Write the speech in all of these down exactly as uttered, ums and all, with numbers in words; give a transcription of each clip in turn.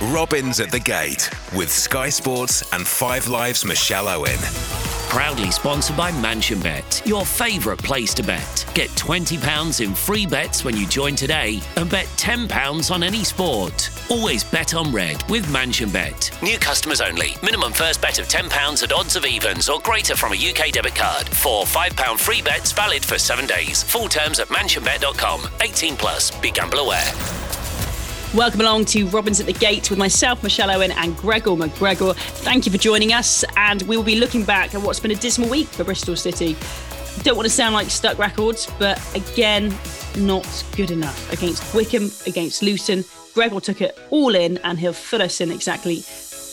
Robins at the Gate with Sky Sports and Five Lives' Michelle Owen. Proudly sponsored by MansionBet, your favourite place to bet. Get twenty pounds in free bets when you join today and bet ten pounds on any sport. Always bet on red with MansionBet. New customers only. Minimum first bet of ten pounds at odds of evens or greater from a U K debit card. Four five pound free bets valid for seven days. Full terms at mansion bet dot com. eighteen plus. Be gamble aware. Welcome along to Robins at the Gate with myself, Michelle Owen, and Gregor McGregor. Thank you for joining us, and we will be looking back at what's been a dismal week for Bristol City. Don't want to sound like stuck records, but again, not good enough. Against Wickham, against Luton, Gregor took it all in, and he'll fill us in exactly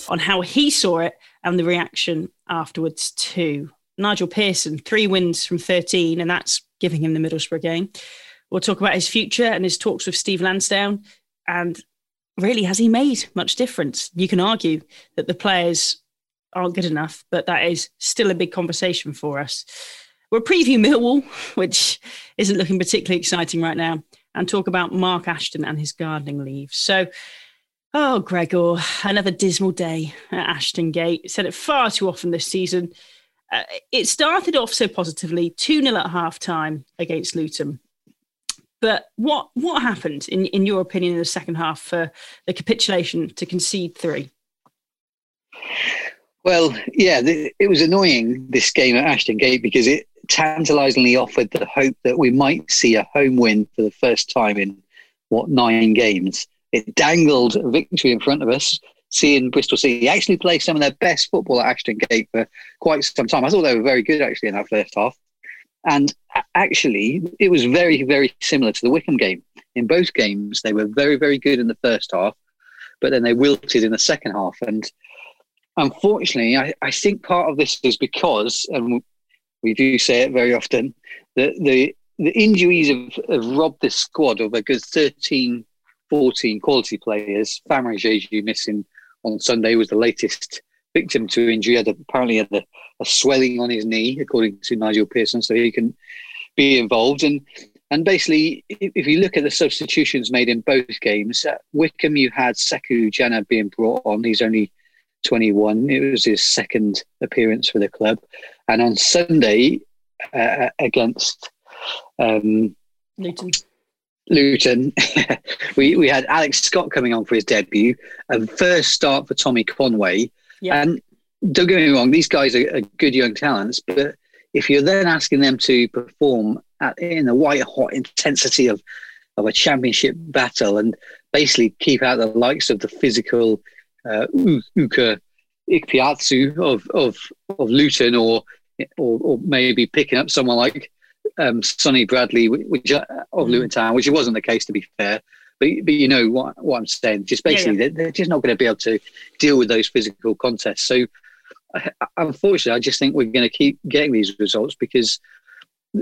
on how he saw it and the reaction afterwards too. Nigel Pearson, three wins from thirteen, and that's giving him the Middlesbrough game. We'll talk about his future and his talks with Steve Lansdown. And really, has he made much difference? You can argue that the players aren't good enough, but that is still a big conversation for us. We'll preview Millwall, which isn't looking particularly exciting right now, and talk about Mark Ashton and his gardening leave. So, oh, Gregor, another dismal day at Ashton Gate. Said it far too often this season. Uh, it started off so positively, two nil at half-time against Luton. But what what happened, in, in your opinion, in the second half for the capitulation to concede three? Well, yeah, th- it was annoying, this game at Ashton Gate, because it tantalisingly offered the hope that we might see a home win for the first time in, what, nine games. It dangled victory in front of us, seeing Bristol City actually play some of their best football at Ashton Gate for quite some time. I thought they were very good, actually, in that first half. And actually, it was very, very similar to the Wickham game. In both games, they were very, very good in the first half, but then they wilted in the second half. And unfortunately, I, I think part of this is because, and we do say it very often, that the, the injuries have, have robbed this squad of a good thirteen, fourteen quality players. Famara Diédhiou missing on Sunday was the latest victim to injury. Had apparently had a, a swelling on his knee, according to Nigel Pearson, so he can be involved. And and basically, if you look at the substitutions made in both games, at Wickham you had Sekou Jana being brought on. He's only twenty-one. It was his second appearance for the club. And on Sunday uh, against um, Luton, Luton, we we had Alex Scott coming on for his debut, and first start for Tommy Conway. Yeah. And don't get me wrong, these guys are, are good young talents, but if you're then asking them to perform at, in the white-hot intensity of, of a championship battle and basically keep out the likes of the physical uh, Uka Ikpeazu of, of of Luton or, or or maybe picking up someone like um, Sonny Bradley which, of mm-hmm. Luton Town, which it wasn't the case, to be fair. But, but you know what, what I'm saying. Just basically, yeah, yeah. They're, they're just not going to be able to deal with those physical contests. So, I, unfortunately, I just think we're going to keep getting these results because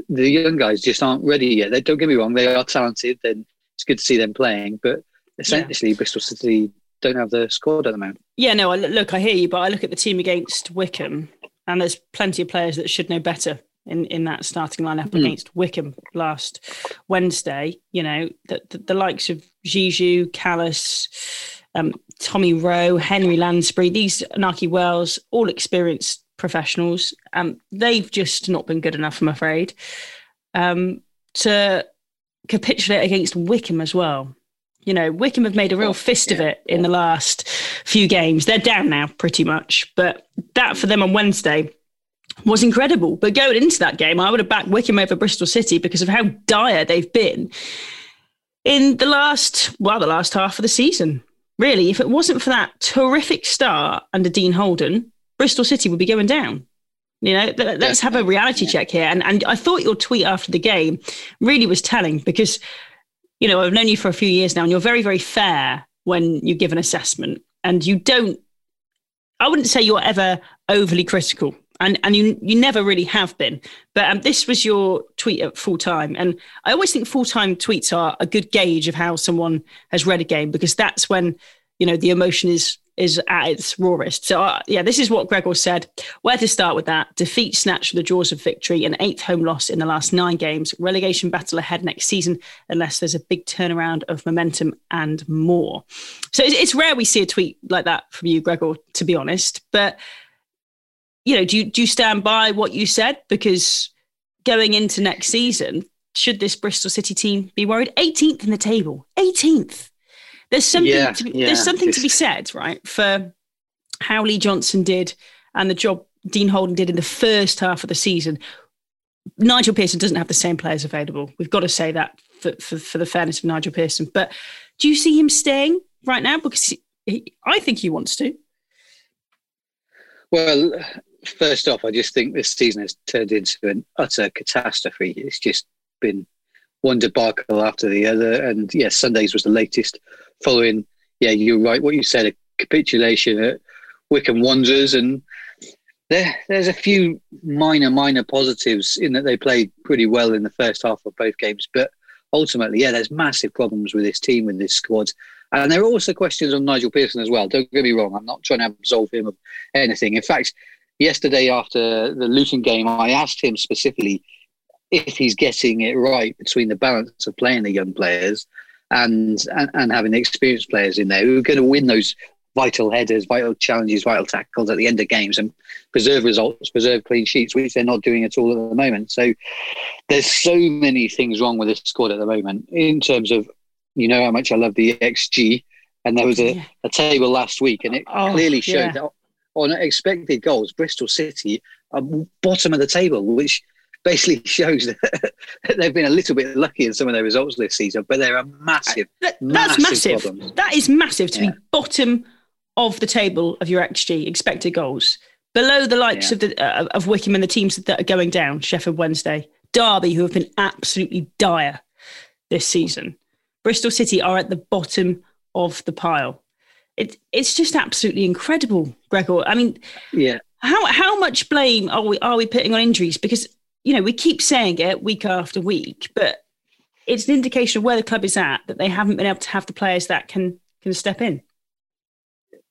the young guys just aren't ready yet. They, don't get me wrong; they are talented, and it's good to see them playing. But essentially, yeah. Bristol City don't have the squad at the moment. Yeah, no. I, look, I hear you, but I look at the team against Wickham, and there's plenty of players that should know better. In, in that starting lineup mm. against Wickham last Wednesday, you know, the, the, the likes of Jiju, Callas, um, Tommy Rowe, Henry Lansbury, these Nakhi Wells, all experienced professionals. Um, they've just not been good enough, I'm afraid, um, to capitulate against Wickham as well. You know, Wickham have made a real fist of it in the last few games. They're down now, pretty much. But that for them on Wednesday was incredible. But going into that game, I would have backed Wickham over Bristol City because of how dire they've been in the last, well, the last half of the season. Really, if it wasn't for that terrific start under Dean Holden, Bristol City would be going down. You know, th- let's have a reality check here. And and I thought your tweet after the game really was telling because, you know, I've known you for a few years now and you're very, very fair when you give an assessment and you don't, I wouldn't say you're ever overly critical. And and you you never really have been. But um, this was your tweet at full time. And I always think full time tweets are a good gauge of how someone has read a game because that's when, you know, the emotion is is at its rawest. So, uh, yeah, this is what Gregor said. Where to start with that? Defeat snatched from the jaws of victory, an eighth home loss in the last nine games, relegation battle ahead next season, unless there's a big turnaround of momentum and more. So it's, it's rare we see a tweet like that from you, Gregor, to be honest. But, you know, do you, do you stand by what you said? Because going into next season, should this Bristol City team be worried? eighteenth in the table, eighteenth. There's something, yeah, to be, yeah. there's something to be said, right, for how Lee Johnson did and the job Dean Holden did in the first half of the season. Nigel Pearson doesn't have the same players available. We've got to say that for, for, for the fairness of Nigel Pearson. But do you see him staying right now? Because he, he, I think he wants to. Well, first off, I just think this season has turned into an utter catastrophe. It's just been one debacle after the other. And yes, yeah, Sunday's was the latest following, yeah, you're right, what you said, a capitulation at Wickham Wanderers. And there, there's a few minor, minor positives in that they played pretty well in the first half of both games. But ultimately, yeah, there's massive problems with this team, with this squad. And there are also questions on Nigel Pearson as well. Don't get me wrong, I'm not trying to absolve him of anything. In fact, yesterday after the Luton game, I asked him specifically if he's getting it right between the balance of playing the young players and, and, and having the experienced players in there who are going to win those vital headers, vital challenges, vital tackles at the end of games and preserve results, preserve clean sheets, which they're not doing at all at the moment. So there's so many things wrong with this squad at the moment in terms of, you know how much I love the X G, and there was a, yeah. a table last week and it oh, clearly showed yeah. that on expected goals, Bristol City are bottom of the table, which basically shows that they've been a little bit lucky in some of their results this season, but there are massive, that, massive, massive problems. That is massive to yeah. be bottom of the table of your X G, expected goals, below the likes yeah. of the uh, of Wickham and the teams that are going down, Sheffield Wednesday, Derby, who have been absolutely dire this season. Bristol City are at the bottom of the pile. It, it's just absolutely incredible, Gregor. I mean, yeah. how how much blame are we are we putting on injuries? Because, you know, we keep saying it week after week, but it's an indication of where the club is at, that they haven't been able to have the players that can can step in.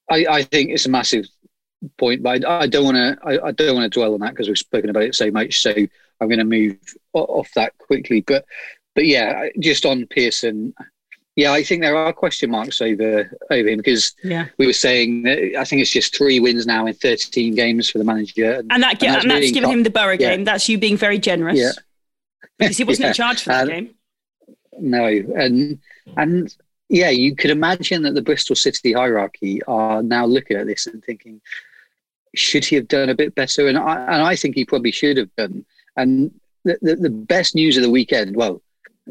I, I think it's a massive point, but I, I don't want to I, I don't want to dwell on that because we've spoken about it so much. So I'm going to move off that quickly. But but yeah, just on Pearson. Yeah, I think there are question marks over over him because yeah. we were saying that I think it's just three wins now in thirteen games for the manager, and, and that and that's, and that's really giving him the Borough game. Yeah. That's you being very generous, yeah. because he wasn't yeah. in charge for that um, game. No, and and yeah, you could imagine that the Bristol City hierarchy are now looking at this and thinking, should he have done a bit better? And I and I think he probably should have done. And the the, the best news of the weekend, well,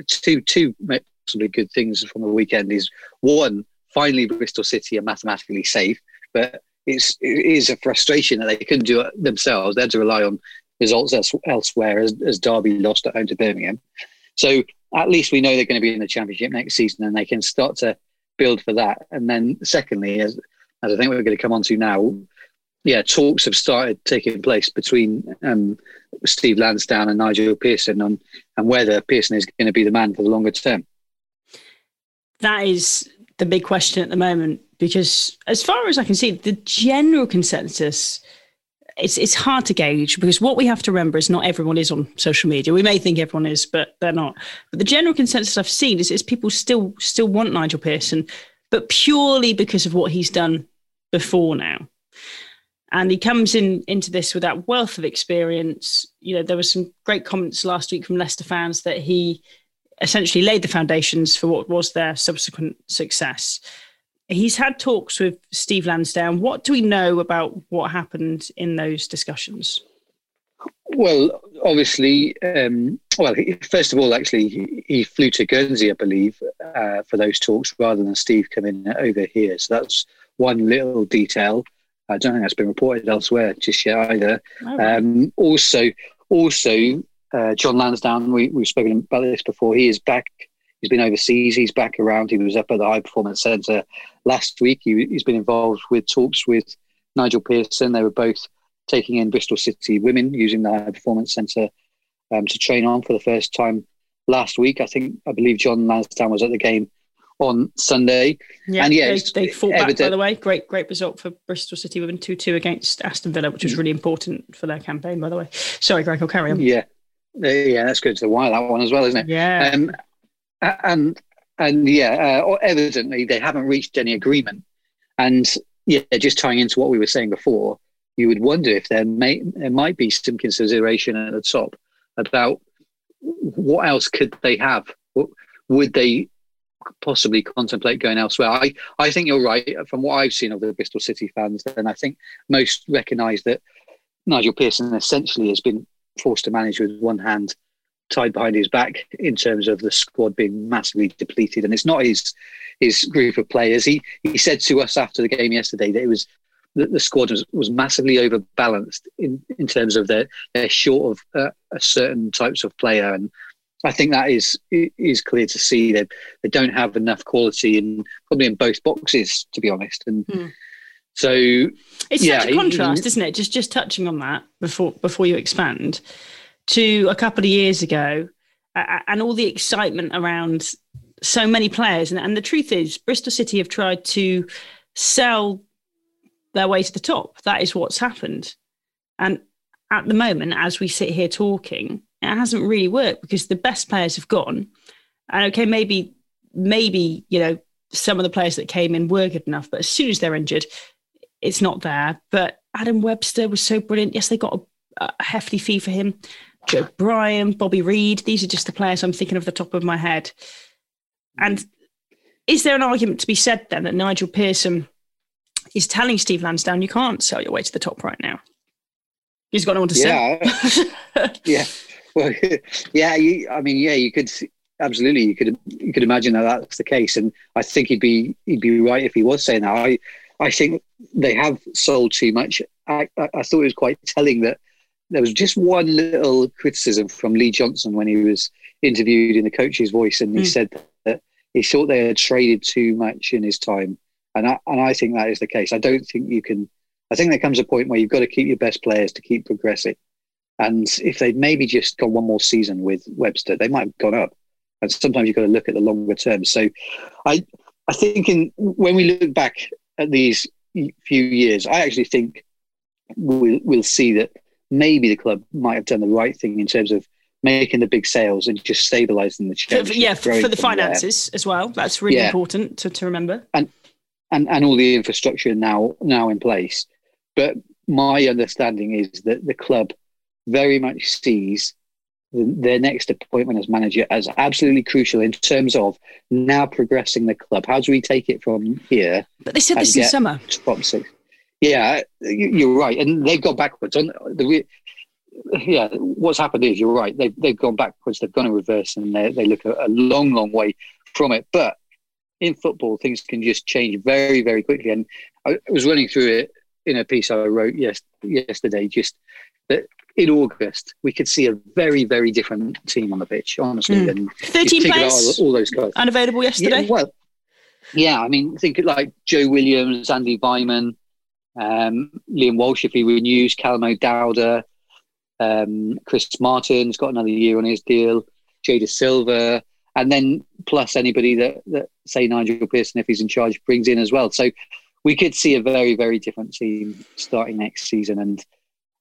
two two. possibly good things from the weekend is one, finally Bristol City are mathematically safe, but it's, it is a frustration that they couldn't do it themselves. They had to rely on results elsewhere as, as Derby lost at home to Birmingham. So at least we know they're going to be in the Championship next season and they can start to build for that. And then secondly, as, as I think we're going to come on to now, yeah, talks have started taking place between um, Steve Lansdown and Nigel Pearson on and whether Pearson is going to be the man for the longer term. That is the big question at the moment, because as far as I can see, the general consensus, it's it's hard to gauge because what we have to remember is not everyone is on social media. We may think everyone is, but they're not. But the general consensus I've seen is, is people still still want Nigel Pearson, but purely because of what he's done before now. And he comes in into this with that wealth of experience. You know, there were some great comments last week from Leicester fans that he essentially laid the foundations for what was their subsequent success. He's had talks with Steve Lansdown. What do we know about what happened in those discussions? Well, obviously, um, well, he, first of all, actually, he, he flew to Guernsey, I believe, uh, for those talks rather than Steve coming over here. So that's one little detail. I don't think that's been reported elsewhere just yet either. Oh, right. Um, also, also, Uh, John Lansdown, we, we've spoken about this before. He is back. He's been overseas. He's back around. He was up at the High Performance Centre last week. He, he's been involved with talks with Nigel Pearson. They were both taking in Bristol City women using the High Performance Centre um, to train on for the first time last week. I think, I believe John Lansdown was at the game on Sunday. Yeah, and yeah, they, they fought evident. back, by the way. Great, great result for Bristol City. We win two two against Aston Villa, which was really important for their campaign, by the way. Sorry, Greg, I'll carry on. Yeah, yeah, that's good to the wire, that one as well, isn't it? Yeah. Um, and, and yeah, uh, evidently they haven't reached any agreement. And yeah, just tying into what we were saying before, you would wonder if there, may, there might be some consideration at the top about what else could they have? What, would they possibly contemplate going elsewhere? I, I think you're right. From what I've seen of the Bristol City fans, and I think most recognise that Nigel Pearson essentially has been forced to manage with one hand tied behind his back in terms of the squad being massively depleted. And it's not his his group of players. He he said to us after the game yesterday that it was that the squad was, was massively overbalanced in, in terms of their, they're short of uh, a certain types of player. And I think that is is clear to see. They they don't have enough quality in probably in both boxes, to be honest. And mm. so it's yeah, such a contrast, it, isn't it? Just just touching on that before before you expand to a couple of years ago, uh, and all the excitement around so many players. And, and the truth is, Bristol City have tried to sell their way to the top. That is what's happened. And at the moment, as we sit here talking, it hasn't really worked because the best players have gone. And okay, maybe, maybe, you know, some of the players that came in were good enough, but as soon as they're injured, it's not there. But Adam Webster was so brilliant. Yes, they got a, a hefty fee for him. Joe Bryan, Bobby Reed. These are just the players I'm thinking of the top of my head. And is there an argument to be said then that Nigel Pearson is telling Steve Lansdown, you can't sell your way to the top right now? He's got no one to sell. Yeah. yeah. Well, yeah, you, I mean, yeah, you could absolutely, you could, you could imagine that that's the case, and I think he'd be he'd be right if he was saying that. I, I think they have sold too much. I, I thought it was quite telling that there was just one little criticism from Lee Johnson when he was interviewed in the Coach's Voice, and he mm. said that he thought they had traded too much in his time, and I, and I think that is the case. I don't think you can. I think there comes a point where you've got to keep your best players to keep progressing. And if they'd maybe just got one more season with Webster, they might have gone up. And sometimes you've got to look at the longer term. So I I think in when we look back at these few years, I actually think we'll, we'll see that maybe the club might have done the right thing in terms of making the big sales and just stabilising the championship. Yeah, for, for the finances there as well. That's really yeah. important to, to remember. And, and and all the infrastructure now now in place. But my understanding is that the club very much sees their next appointment as manager as absolutely crucial in terms of now progressing the club. How do we take it from here? But they said this in summer. Top six. Yeah, you're right. And they've gone backwards. On the, yeah, what's happened is, you're right, they've, they've gone backwards, they've gone in reverse, and they, they look a long, long way from it. But in football, things can just change very, very quickly. And I was running through it in a piece I wrote yes, yesterday, just that in August, we could see a very, very different team on the pitch, honestly. Mm. And thirteen players, all, all those guys unavailable yesterday. Yeah, well, yeah, I mean, think of like Joe Williams, Andy Byman, um, Liam Walsh, if he renews, Callum O'Dowda, um, Chris Martin's got another year on his deal, Jada Silva, and then plus anybody that, that, say, Nigel Pearson, if he's in charge, brings in as well. So we could see a very, very different team starting next season. And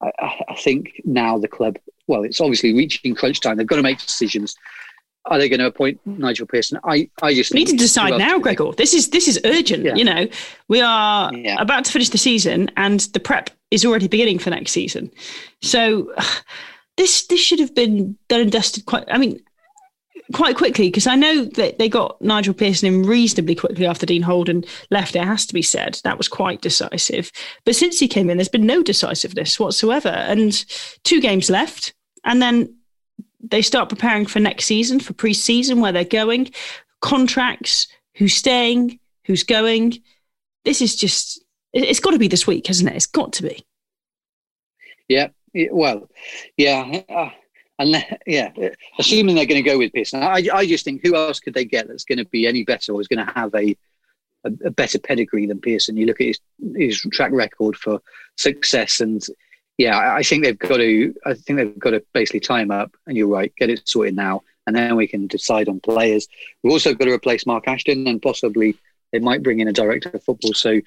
I think now the club, well, it's obviously reaching crunch time. They've got to make decisions. Are they going to appoint Nigel Pearson? I, I just we need to decide now, Gregor. This is this is urgent. Yeah. You know, we are yeah. about to finish the season, and the prep is already beginning for next season. So this this should have been done and dusted quite. I mean, quite quickly, because I know that they got Nigel Pearson in reasonably quickly after Dean Holden left, it has to be said. That was quite decisive. But since he came in, there's been no decisiveness whatsoever. And two games left. And then they start preparing for next season, for pre-season, where they're going, contracts, who's staying, who's going. This is just, it's got to be this week, hasn't it? It's got to be. Yeah. Well, yeah. Uh... And yeah, assuming they're going to go with Pearson, I, I just think who else could they get that's going to be any better or is going to have a a, a better pedigree than Pearson? You look at his, his track record for success, and yeah, I think they've got to. I think they've got to basically tie him up. And you're right, get it sorted now, and then we can decide on players. We've also got to replace Mark Ashton, and possibly they might bring in a director of football. So,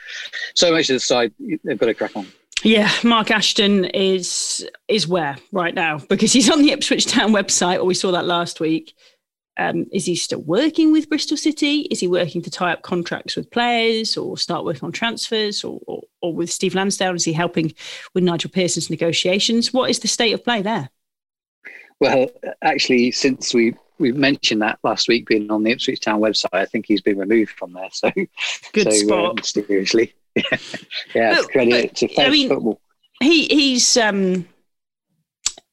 so much to the side, they've got to crack on. Yeah, Mark Ashton is is where right now? Because he's on the Ipswich Town website, or we saw that last week. Um, is he still working with Bristol City? Is he working to tie up contracts with players or start working on transfers, or, or, or with Steve Lansdown? Is he helping with Nigel Pearson's negotiations? What is the state of play there? Well, actually, since we we mentioned that last week being on the Ipswich Town website, I think he's been removed from there. So good so, spot. Um, seriously. yeah, yeah but, credit but, to fair I mean, football. He, he's, um,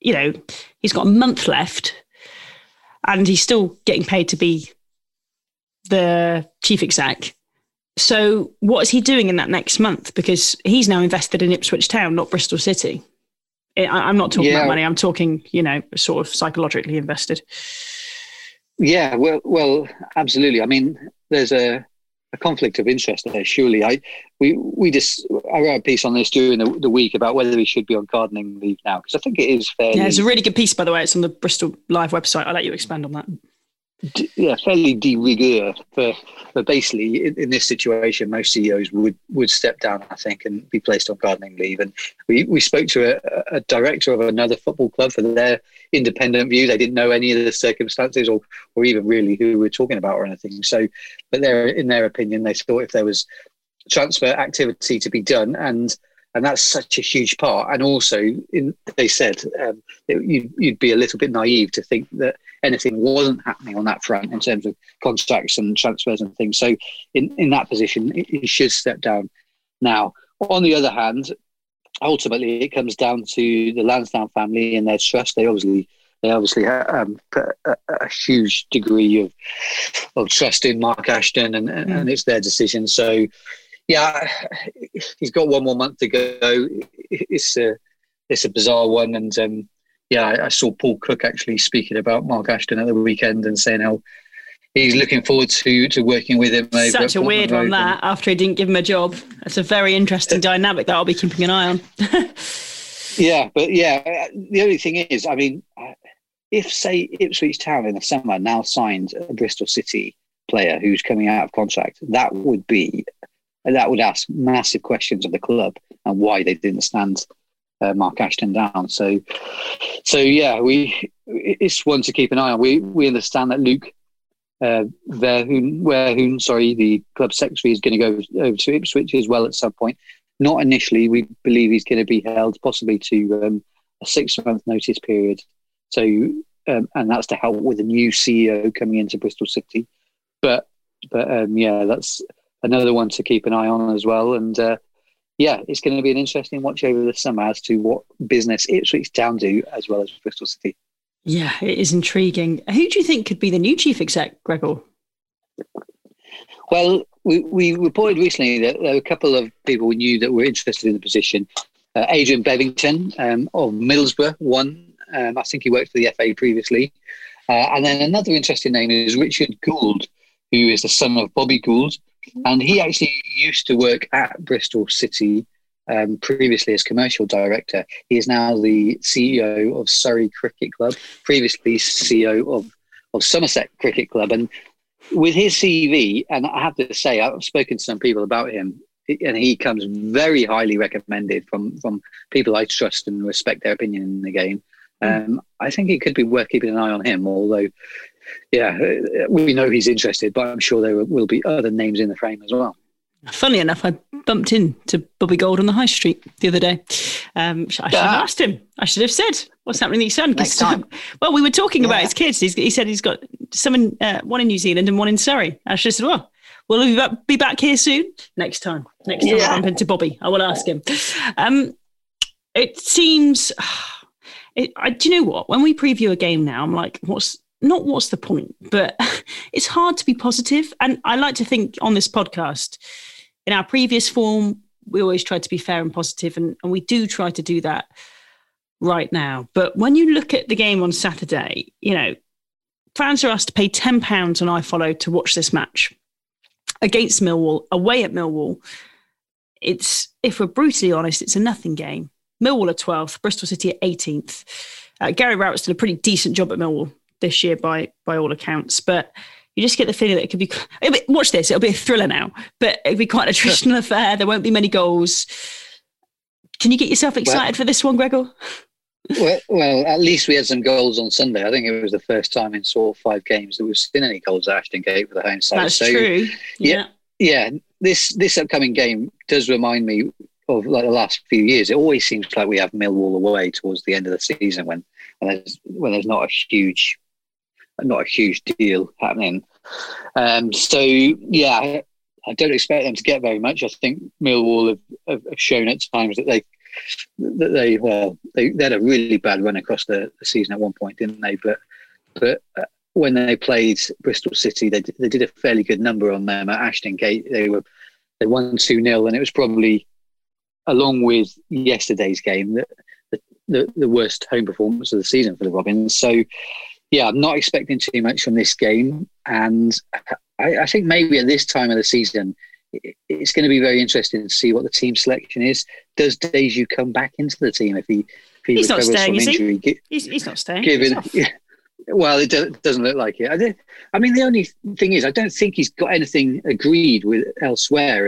you know, he's got a month left. And he's still getting paid to be the chief exec. So what is he doing in that next month? Because he's now invested in Ipswich Town, not Bristol City. I'm not talking yeah. about money. I'm talking, you know, sort of psychologically invested. Yeah, well, well, absolutely. I mean, there's a, a conflict of interest there, surely. I we we just I wrote a piece on this during the, the week about whether he should be on gardening leave now, because I think it is fairly. Yeah, it's a really good piece, by the way. It's on the Bristol Live website. I'll let you expand on that. D- yeah, fairly de rigueur for, for basically in, in this situation, most C E Os would would step down, I think, and be placed on gardening leave. And we we spoke to a, a director of another football club for their independent view. They didn't know any of the circumstances or or even really who we were talking about or anything. So, but they're in their opinion, they thought if there was transfer activity to be done, and and that's such a huge part. And also, in, they said um, it, you'd, you'd be a little bit naive to think that anything wasn't happening on that front in terms of contracts and transfers and things. So, in, in that position, he should step down now. On the other hand, ultimately, it comes down to the Lansdown family and their trust. They obviously, they obviously um, put a, a huge degree of of trust in Mark Ashton, and, and, and it's their decision. So. Yeah, he's got one more month to go. It's a, it's a bizarre one. And um, yeah, I saw Paul Cook actually speaking about Mark Ashton at the weekend and saying how he's looking forward to, to working with him. Such a weird one, that, after he didn't give him a job. That's a very interesting dynamic that I'll be keeping an eye on. yeah, but yeah, the only thing is, I mean, if, say, Ipswich Town in the summer now signed a Bristol City player who's coming out of contract, that would be... And that would ask massive questions of the club and why they didn't stand uh, Mark Ashton down. So, so yeah, we it's one to keep an eye on. We we understand that Luke uh, Verhoen, Verhoen, sorry, the club secretary, is going to go over to Ipswich as well at some point. Not initially. We believe he's going to be held possibly to um, a six-month notice period. So, um, and that's to help with a new C E O coming into Bristol City. But, but um, yeah, that's. Another one to keep an eye on as well. And uh, yeah, it's going to be an interesting watch over the summer as to what business Ipswich Town do as well as Bristol City. Yeah, it is intriguing. Who do you think could be the new chief exec, Gregor? Well, we, we reported recently that there were a couple of people we knew that were interested in the position. Uh, Adrian Bevington um, of Middlesbrough, one. Um, I think he worked for the F A previously. Uh, and then another interesting name is Richard Gould, who is the son of Bobby Gould. And he actually used to work at Bristol City um, previously as commercial director. He is now the C E O of Surrey Cricket Club, previously C E O of, of Somerset Cricket Club. And with his C V, and I have to say, I've spoken to some people about him, and he comes very highly recommended from, from people I trust and respect their opinion in the game. Um, I think it could be worth keeping an eye on him, although... Yeah, we know he's interested, but I'm sure there will be other names in the frame as well. Funnily enough, I bumped into Bobby Gould on the high street the other day. Um, I should have asked him. I should have said, what's happening to your son? Next time. Well, we were talking yeah. about his kids. He's, he said he's got some in, uh, one in New Zealand and one in Surrey. I should have said, well, will he be back here soon? Next time. Next time yeah. I bump into Bobby. I will ask him. Um, it seems... It, I, do you know what? When we preview a game now, I'm like, what's... Not what's the point, but it's hard to be positive. And I like to think on this podcast, in our previous form, we always try to be fair and positive, and, and we do try to do that right now. But when you look at the game on Saturday, you know, fans are asked to pay ten pounds on iFollow to watch this match against Millwall, away at Millwall. It's, if we're brutally honest, it's a nothing game. Millwall are twelfth, Bristol City are eighteenth. Uh, Gary Rowett's did a pretty decent job at Millwall. this year by by all accounts. But you just get the feeling that it could be, it'll be, watch this, it'll be a thriller now, but it'll be quite an attritional affair. There won't be many goals. Can you get yourself excited well, for this one, Gregor? Well, well, at least we had some goals on Sunday. I think it was the first time in sort of five games that we've seen any goals at Ashton Gate with the home side. That's so, true. Yeah. Yeah. This this upcoming game does remind me of like the last few years. It always seems like we have Millwall away towards the end of the season when when there's, when there's not a huge not a huge deal happening. Um, so, yeah, I don't expect them to get very much. I think Millwall have, have, have shown at times that they that they well they, they had a really bad run across the, the season at one point, didn't they? But but when they played Bristol City, they they did a fairly good number on them at Ashton Gate. They were they won two nil, and it was probably, along with yesterday's game, that the, the the worst home performance of the season for the Robins. So, yeah, I'm not expecting too much from this game. And I, I think maybe at this time of the season, it, it's going to be very interesting to see what the team selection is. Does Deju come back into the team if he, if he he's recovers not staying, from injury? He? He's, he's not staying. Given, he's well, it do, doesn't look like it. I, do, I mean, the only thing is, I don't think he's got anything agreed with elsewhere.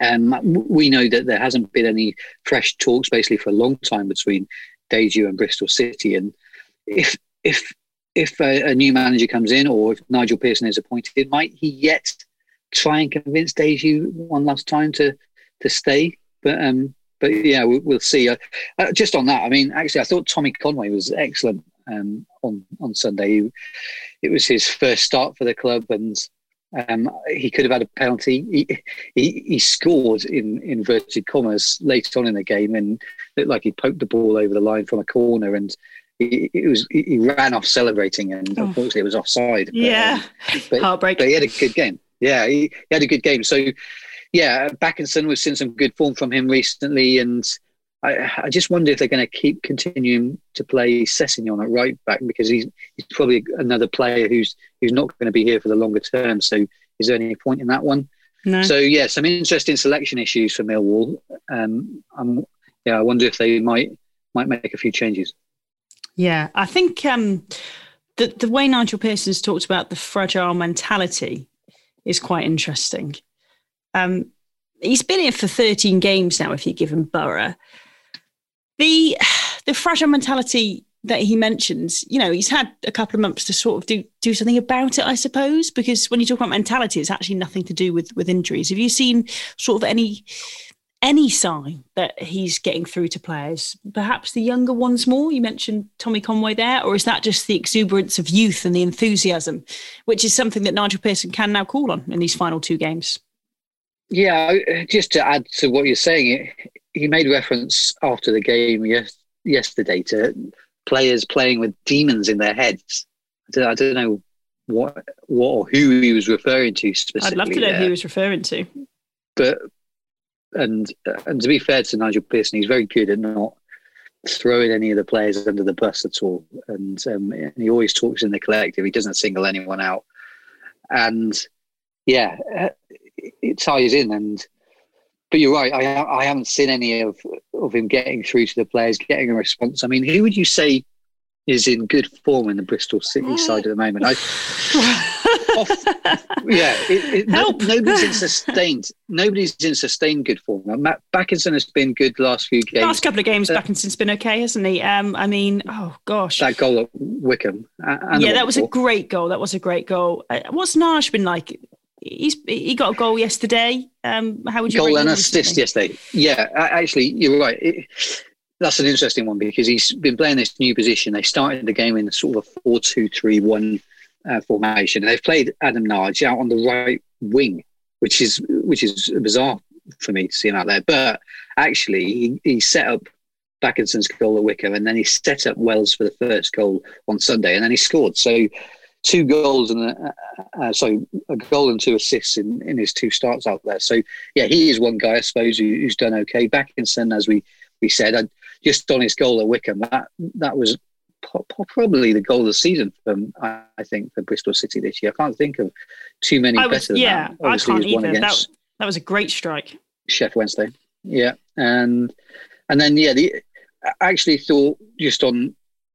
And um, we know that there hasn't been any fresh talks basically for a long time between Deju and Bristol City. And if If if a, a new manager comes in, or if Nigel Pearson is appointed, might he yet try and convince Deju one last time to to stay? But um, but yeah, we, we'll see. Uh, uh, just on that, I mean, actually, I thought Tommy Conway was excellent um, on on Sunday. He, it was his first start for the club, and um, he could have had a penalty. He he, he scored in, in inverted commas later on in the game, and looked like he poked the ball over the line from a corner, and it was he ran off celebrating, and oh. unfortunately it was offside. But, yeah, um, but, heartbreak. But he had a good game. Yeah, he, he had a good game. So, yeah, Backinson, we've seen some good form from him recently, and I, I just wonder if they're going to keep continuing to play Sessegnon at right back, because he's he's probably another player who's who's not going to be here for the longer term. So, is there any point in that one? No. So, yeah, some interesting selection issues for Millwall. Um, I'm, yeah, I wonder if they might might make a few changes. Yeah, I think um, the, the way Nigel Pearson's talked about the fragile mentality is quite interesting. Um, he's been here for thirteen games now, if you give him Borough. The, the fragile mentality that he mentions, you know, he's had a couple of months to sort of do, do something about it, I suppose, because when you talk about mentality, it's actually nothing to do with, with injuries. Have you seen sort of any... any sign that he's getting through to players, perhaps the younger ones more? You mentioned Tommy Conway there, or is that just the exuberance of youth and the enthusiasm, which is something that Nigel Pearson can now call on in these final two games? Yeah, just to add to what you're saying, he made reference after the game yesterday to players playing with demons in their heads. I don't know what, what or who he was referring to specifically. I'd love to know there. who he was referring to. But... And and to be fair to Nigel Pearson, he's very good at not throwing any of the players under the bus at all. And, um, and he always talks in the collective. He doesn't single anyone out. And, yeah, it ties in. And But you're right. I I haven't seen any of, of him getting through to the players, getting a response. I mean, who would you say is in good form in the Bristol City side at the moment? I... Off, yeah, it, it, no, nobody's in sustained. Nobody's in sustained good form. Matt Backinson has been good last few games. Last couple of games, uh, Backinson's been okay, hasn't he? Um, I mean, oh gosh, that goal at Wickham. And yeah, that was a great goal. That was a great goal. Uh, what's Naj been like? He's he got a goal yesterday. Um, how would you goal and assist yesterday? Yeah, actually, you're right. It, that's an interesting one because he's been playing this new position. They started the game in sort of a four two three one. Uh, formation, and they've played Adam Naj out on the right wing, which is which is bizarre for me to see him out there. But actually, he, he set up Backinson's goal at Wickham, and then he set up Wells for the first goal on Sunday, and then he scored. So two goals and a, uh, sorry, a goal and two assists in, in his two starts out there. So yeah, he is one guy I suppose who, who's done okay. Backinson, as we we said, I, just on his goal at Wickham, that that was. Probably the goal of the season, from I think, for Bristol City this year. I can't think of too many was, better than yeah, that. Yeah, I can't either. That, that was a great strike. Chef Wednesday. Yeah. And and then, yeah, the, I actually thought just on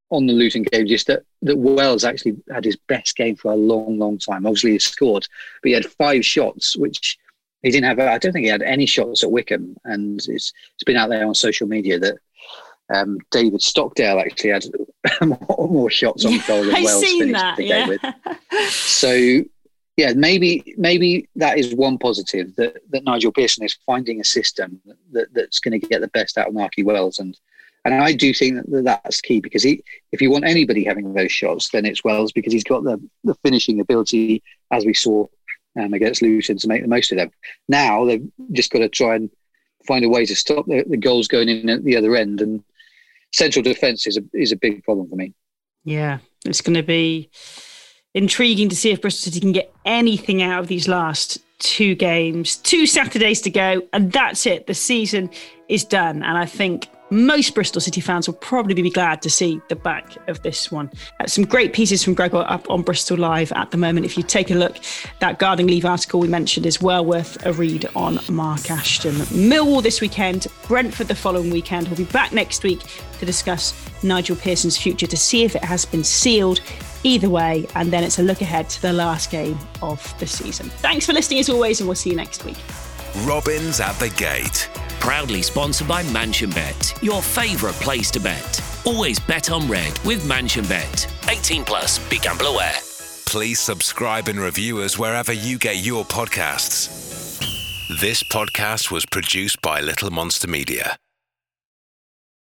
on the Luton game just that, that Wells actually had his best game for a long, long time. Obviously, he scored, but he had five shots, which he didn't have. I don't think he had any shots at Wickham. And it's it's been out there on social media that um, David Stockdale actually had more, more shots on goal than I've Wells finished that, the yeah. game with. So, yeah, maybe maybe that is one positive, that, that Nigel Pearson is finding a system that, that's going to get the best out of Nakhi Wells. And And I do think that that's key, because he, if you want anybody having those shots, then it's Wells, because he's got the, the finishing ability, as we saw um, against Luton, to make the most of them. Now they've just got to try and find a way to stop the, the goals going in at the other end. And central defence is a, is a big problem for me. Yeah, it's going to be intriguing to see if Bristol City can get anything out of these last two games. Two Saturdays to go, and that's it. The season is done. And I think most Bristol City fans will probably be glad to see the back of this one. Uh, some great pieces from Gregor up on Bristol Live at the moment. If you take a look, that Gardening Leave article we mentioned is well worth a read on Mark Ashton. Millwall this weekend, Brentford the following weekend. We'll be back next week to discuss Nigel Pearson's future, to see if it has been sealed either way. And then it's a look ahead to the last game of the season. Thanks for listening as always, and we'll see you next week. Robins at the Gate. Proudly sponsored by MansionBet, your favourite place to bet. Always bet on red with MansionBet. eighteen plus, be gambler aware. Please subscribe and review us wherever you get your podcasts. This podcast was produced by Little Monster Media.